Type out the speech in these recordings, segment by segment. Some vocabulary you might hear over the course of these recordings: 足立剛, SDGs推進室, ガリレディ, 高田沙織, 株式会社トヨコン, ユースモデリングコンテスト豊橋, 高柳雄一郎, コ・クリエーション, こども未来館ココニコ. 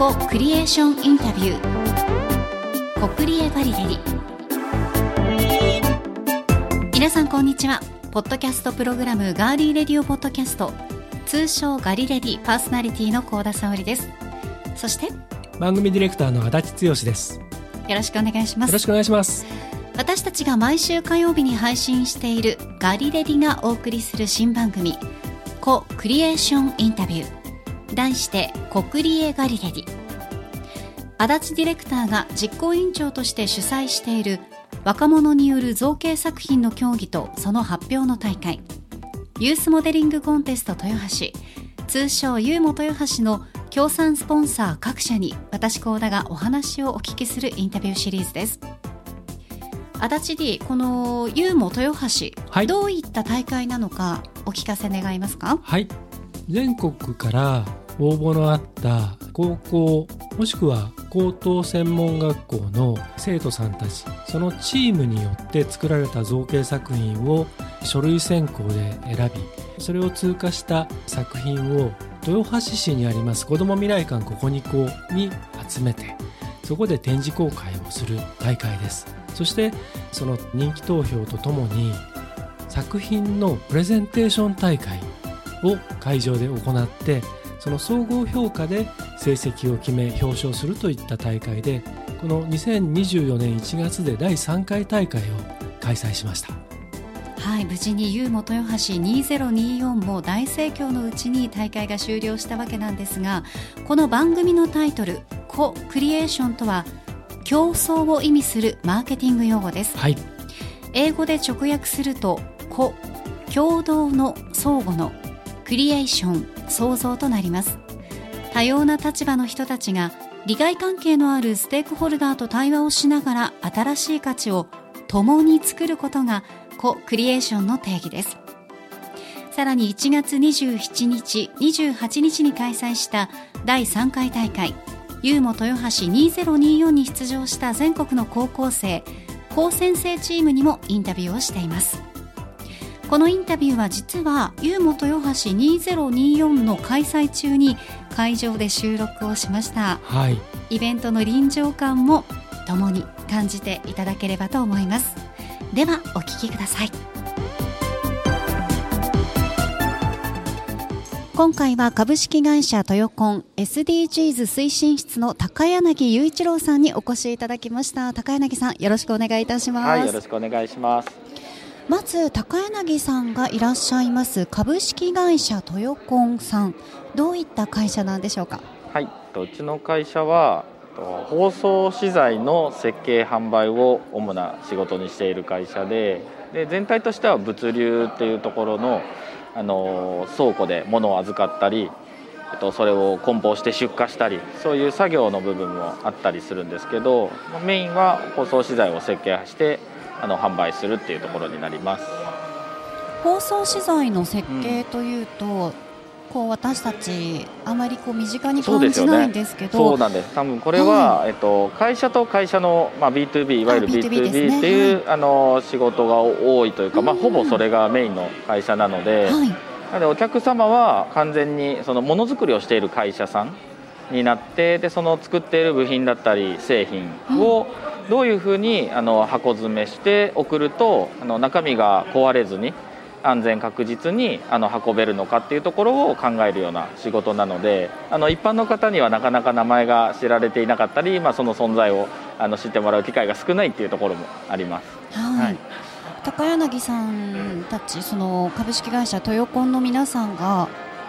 コクリエーションインタビュー、コクリエバリデリ。皆さんこんにちは。ポッドキャストプログラムガーリーレディオポッドキャスト、通称ガリレディ、パーソナリティの高田沙織です。そして番組ディレクターの足立剛です。よろしくお願いします。よろしくお願いします。私たちが毎週火曜日に配信しているガリレディがお送りする新番組、コ・クリエーションインタビュー、題してコクリエガリレディ。足立ディレクターが実行委員長として主催している若者による造形作品の競技とその発表の大会、ユースモデリングコンテスト豊橋、通称ユーモ豊橋の協賛スポンサー各社に、私高田がお話をお聞きするインタビューシリーズです。足立 D、 このユーモ豊橋、はい、どういった大会なのかお聞かせ願いますか？はい、全国から応募のあった高校もしくは高等専門学校の生徒さんたち、そのチームによって作られた造形作品を書類選考で選び、それを通過した作品を豊橋市にありますこども未来館ココニコに集めて、そこで展示公開をする大会です。そしてその人気投票とともに作品のプレゼンテーション大会を会場で行って、その総合評価で成績を決め表彰するといった大会で、この2024年1月で第3回大会を開催しました。はい、無事にユーモ豊橋2024も大盛況のうちに大会が終了したわけなんですが、この番組のタイトルコ・クリエーションとは競争を意味するマーケティング用語です。はい、英語で直訳するとコ、共同の相互の、クリエーション、創造となります。多様な立場の人たちが利害関係のあるステークホルダーと対話をしながら新しい価値を共に作ることがコ・クリエーションの定義です。さらに1月27日、28日に開催した第3回大会ユーモ豊橋2024に出場した全国の高校生、高専生チームにもインタビューをしています。このインタビューは実はユーモ豊橋2024の開催中に会場で収録をしました。はい、イベントの臨場感も共に感じていただければと思います。ではお聞きください。今回は株式会社トヨコン SDGs 推進室の高柳雄一郎さんにお越しいただきました。高柳さん、よろしくお願いいたします。はい、よろしくお願いします。まず高柳さんがいらっしゃいます株式会社トヨコンさん、どういった会社なんでしょうか？はい、うちの会社は包装資材の設計販売を主な仕事にしている会社 で全体としては物流っていうところの倉庫で物を預かったり、それを梱包して出荷したり、そういう作業の部分もあったりするんですけど、メインは包装資材を設計して販売するっていうところになります。包装資材の設計というと、こう私たちあまりこう身近に感じないんですけど、そうなんです。多分これは、会社と会社の、B2B、 いわゆる B2B っていう、ね、仕事が多いというか、ほぼそれがメインの会社なので、なのでお客様は完全にそのものづくりをしている会社さんになって、でその作っている部品だったり製品をどういうふうに箱詰めして送ると中身が壊れずに安全確実に運べるのかっていうところを考えるような仕事なので、一般の方にはなかなか名前が知られていなかったり、その存在を知ってもらう機会が少ないっていうところもあります。はい、高柳さんたち、その株式会社トヨコンの皆さんが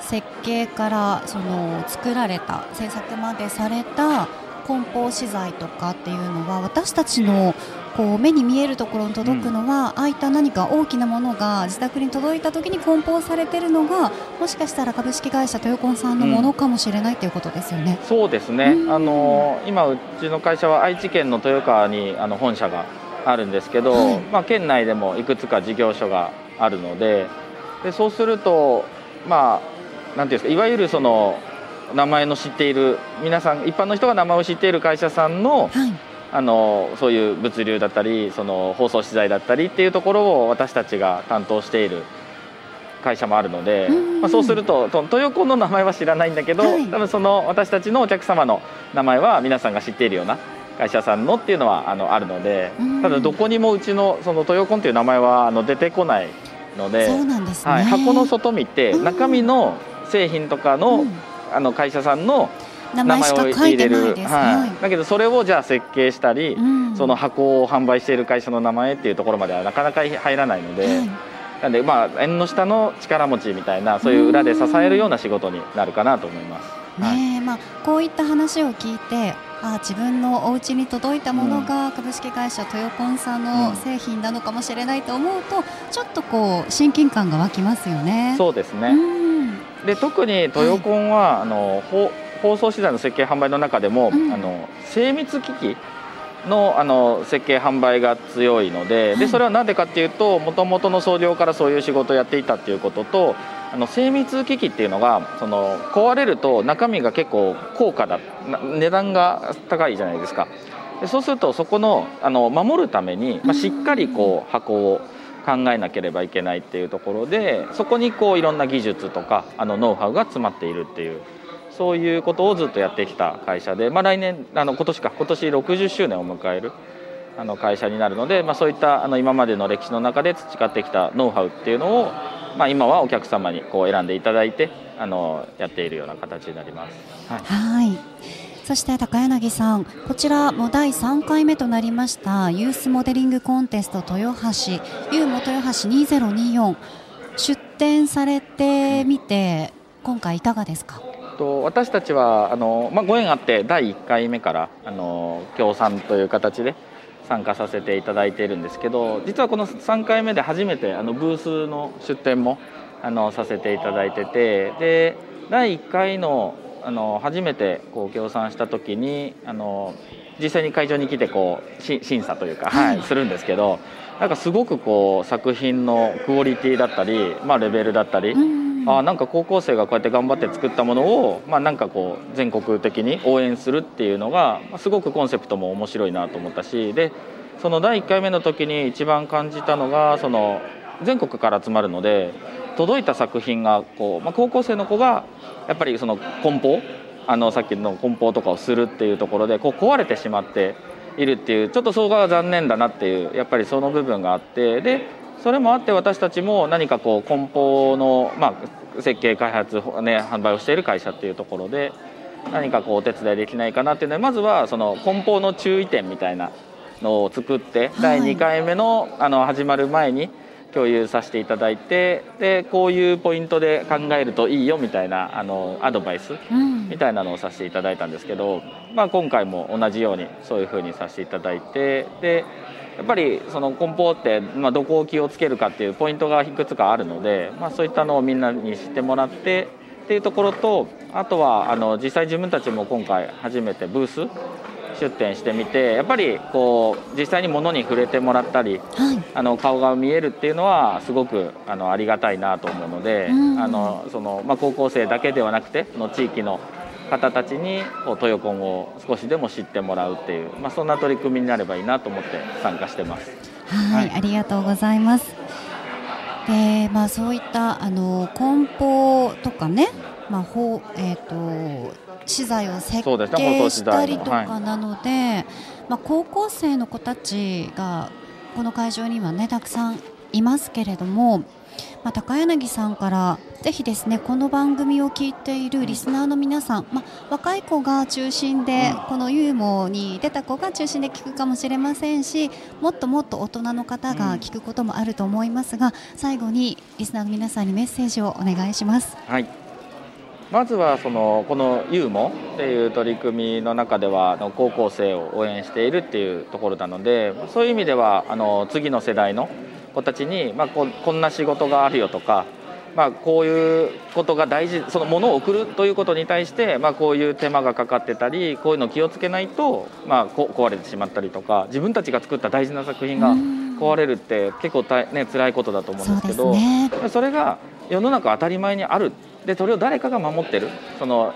設計からその作られた制作までされた梱包資材とかっていうのは、私たちのこう目に見えるところに届くのは、ああいった何か大きなものが自宅に届いた時に梱包されているのが、もしかしたら株式会社トヨコンさんのものかもしれないということですよね。そうですね。今うちの会社は愛知県の豊川に本社があるんですけど、県内でもいくつか事業所があるの でそうすると、なんていうんですか、いわゆるその名前の知っている皆さん、一般の人が名前を知っている会社さんの、そういう物流だったりその包装資材だったりっていうところを私たちが担当している会社もあるので、まあ、そうするとトヨコの名前は知らないんだけど、はい、多分その私たちのお客様の名前は皆さんが知っているような会社さんのっていうのはあるので、ただどこにもうちのそのトヨコンっていう名前は出てこないので、そうなんですね。はい、箱の外見て中身の製品とかの、会社さんの名前を入れる、はい、だけどそれをじゃあ設計したり、その箱を販売している会社の名前っていうところまではなかなか入らないので、はい、なんでまあ縁の下の力持ちみたいな、そういう裏で支えるような仕事になるかなと思います。ねえ、まあこういった話を聞いて、自分のお家に届いたものが株式会社トヨコンさんの製品なのかもしれないと思うと、ちょっとこう親近感が湧きますよね。そうですね。で特にトヨコンは、はい、包装資材の設計販売の中でも、精密機器の、設計販売が強いので、はい、でそれは何でかっていうと、もともとの創業からそういう仕事をやっていたっていうことと、精密機器っていうのが壊れると中身が結構高価だ、値段が高いじゃないですか。でそうするとそこの、守るために、まあ、しっかりこう箱を考えなければいけないっていうところで、そこにこういろんな技術とかノウハウが詰まっているっていう。そういうことをずっとやってきた会社で、まあ、来年今年60周年を迎える会社になるので、まあ、そういった今までの歴史の中で培ってきたノウハウっていうのを、まあ、今はお客様にこう選んでいただいてやっているような形になります。はい、はい。そして高柳さん、こちらも第3回目となりましたユースモデリングコンテスト豊橋ユーモ豊橋2024出展されてみて、今回いかがですか？私たちはまあ、ご縁あって第1回目から協賛という形で参加させていただいているんですけど、実はこの3回目で初めてブースの出展もさせていただいてて、で第1回の初めてこう協賛した時に実際に会場に来てこう審査というか、はい、するんですけど、なんかすごくこう作品のクオリティだったり、まあ、レベルだったり。なんか高校生がこうやって頑張って作ったものを、まあ、なんかこう全国的に応援するっていうのがすごくコンセプトも面白いなと思ったし、でその第1回目の時に一番感じたのが、その全国から集まるので届いた作品がこう、まあ、高校生の子がやっぱりその梱包さっきの梱包とかをするっていうところでこう壊れてしまっているっていう、ちょっとそこが残念だなっていうやっぱりその部分があって、でそれもあって私たちも何かこう梱包の、まあ、設計開発、販売をしている会社っていうところで何かこうお手伝いできないかなっていうので、まずはその梱包の注意点みたいなのを作って、はい、第2回目の、始まる前に共有させていただいて、でこういうポイントで考えるといいよみたいなアドバイスみたいなのをさせていただいたんですけど、まあ、今回も同じようにそういうふうにさせていただいて。でやっぱりその梱包って、まあ、どこを気をつけるかっていうポイントがいくつかあるので、まあ、そういったのをみんなに知ってもらってっていうところと、あとは実際自分たちも今回初めてブース出展してみて、やっぱりこう実際に物に触れてもらったり、はい、顔が見えるっていうのはすごくありがたいなと思うので、まあ、高校生だけではなくて地域の方たちにトヨコンを少しでも知ってもらうっていう、まあ、そんな取り組みになればいいなと思って参加してます。はい、はい、ありがとうございます。で、まあ、そういった梱包とかね、まあ資材を設計したりとかなので、はい、まあ、高校生の子たちがこの会場にはねたくさんいますけれども、まあ、高柳さんからぜひですね、この番組を聞いているリスナーの皆さん、まあ、若い子が中心で、このユーモに出た子が中心で聞くかもしれませんし、もっともっと大人の方が聞くこともあると思いますが、最後にリスナーの皆さんにメッセージをお願いします。はい、まずはこのユーモっていう取り組みの中では高校生を応援しているっていうところなので、そういう意味では次の世代の子たちに、まあ、こんな仕事があるよとか、まあ、こういうことが大事、そのものを送るということに対して、まあ、こういう手間がかかってたり、こういうの気をつけないと、まあ、壊れてしまったりとか、自分たちが作った大事な作品が壊れるって結構辛いことだと思うんですけど、 それが世の中当たり前にある。でそれを誰かが守ってる、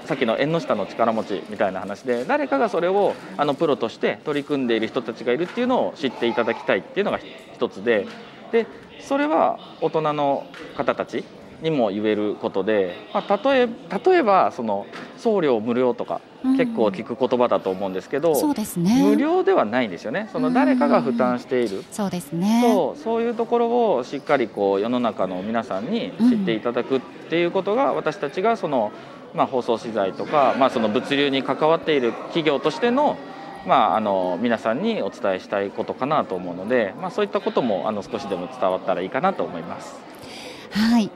さっきの縁の下の力持ちみたいな話で、誰かがそれをプロとして取り組んでいる人たちがいるっていうのを知っていただきたいっていうのが一つで、それは大人の方たちにも言えることで、まあ、例えばその送料無料とか結構聞く言葉だと思うんですけど、そうですね、無料ではないんですよね。その誰かが負担している、そうですね、そういうところをしっかりこう世の中の皆さんに知っていただくっていうことが、私たちがその、まあ、放送資材とか、まあ、その物流に関わっている企業としてのまあ、皆さんにお伝えしたいことかなと思うので、まあ、そういったことも少しでも伝わったらいいかなと思います。はい、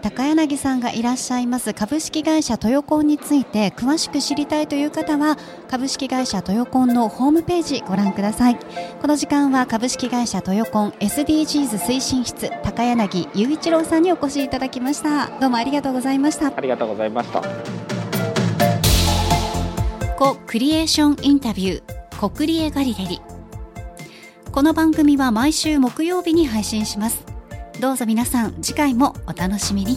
高柳さんがいらっしゃいます株式会社トヨコンについて詳しく知りたいという方は、株式会社トヨコンのホームページご覧ください。この時間は株式会社トヨコン SDGs 推進室、高柳雄一郎さんにお越しいただきました。どうもありがとうございました。ありがとうございました。コクリエーションインタビュー、コクリエガリレリ。この番組は毎週木曜日に配信します。どうぞ皆さん次回もお楽しみに。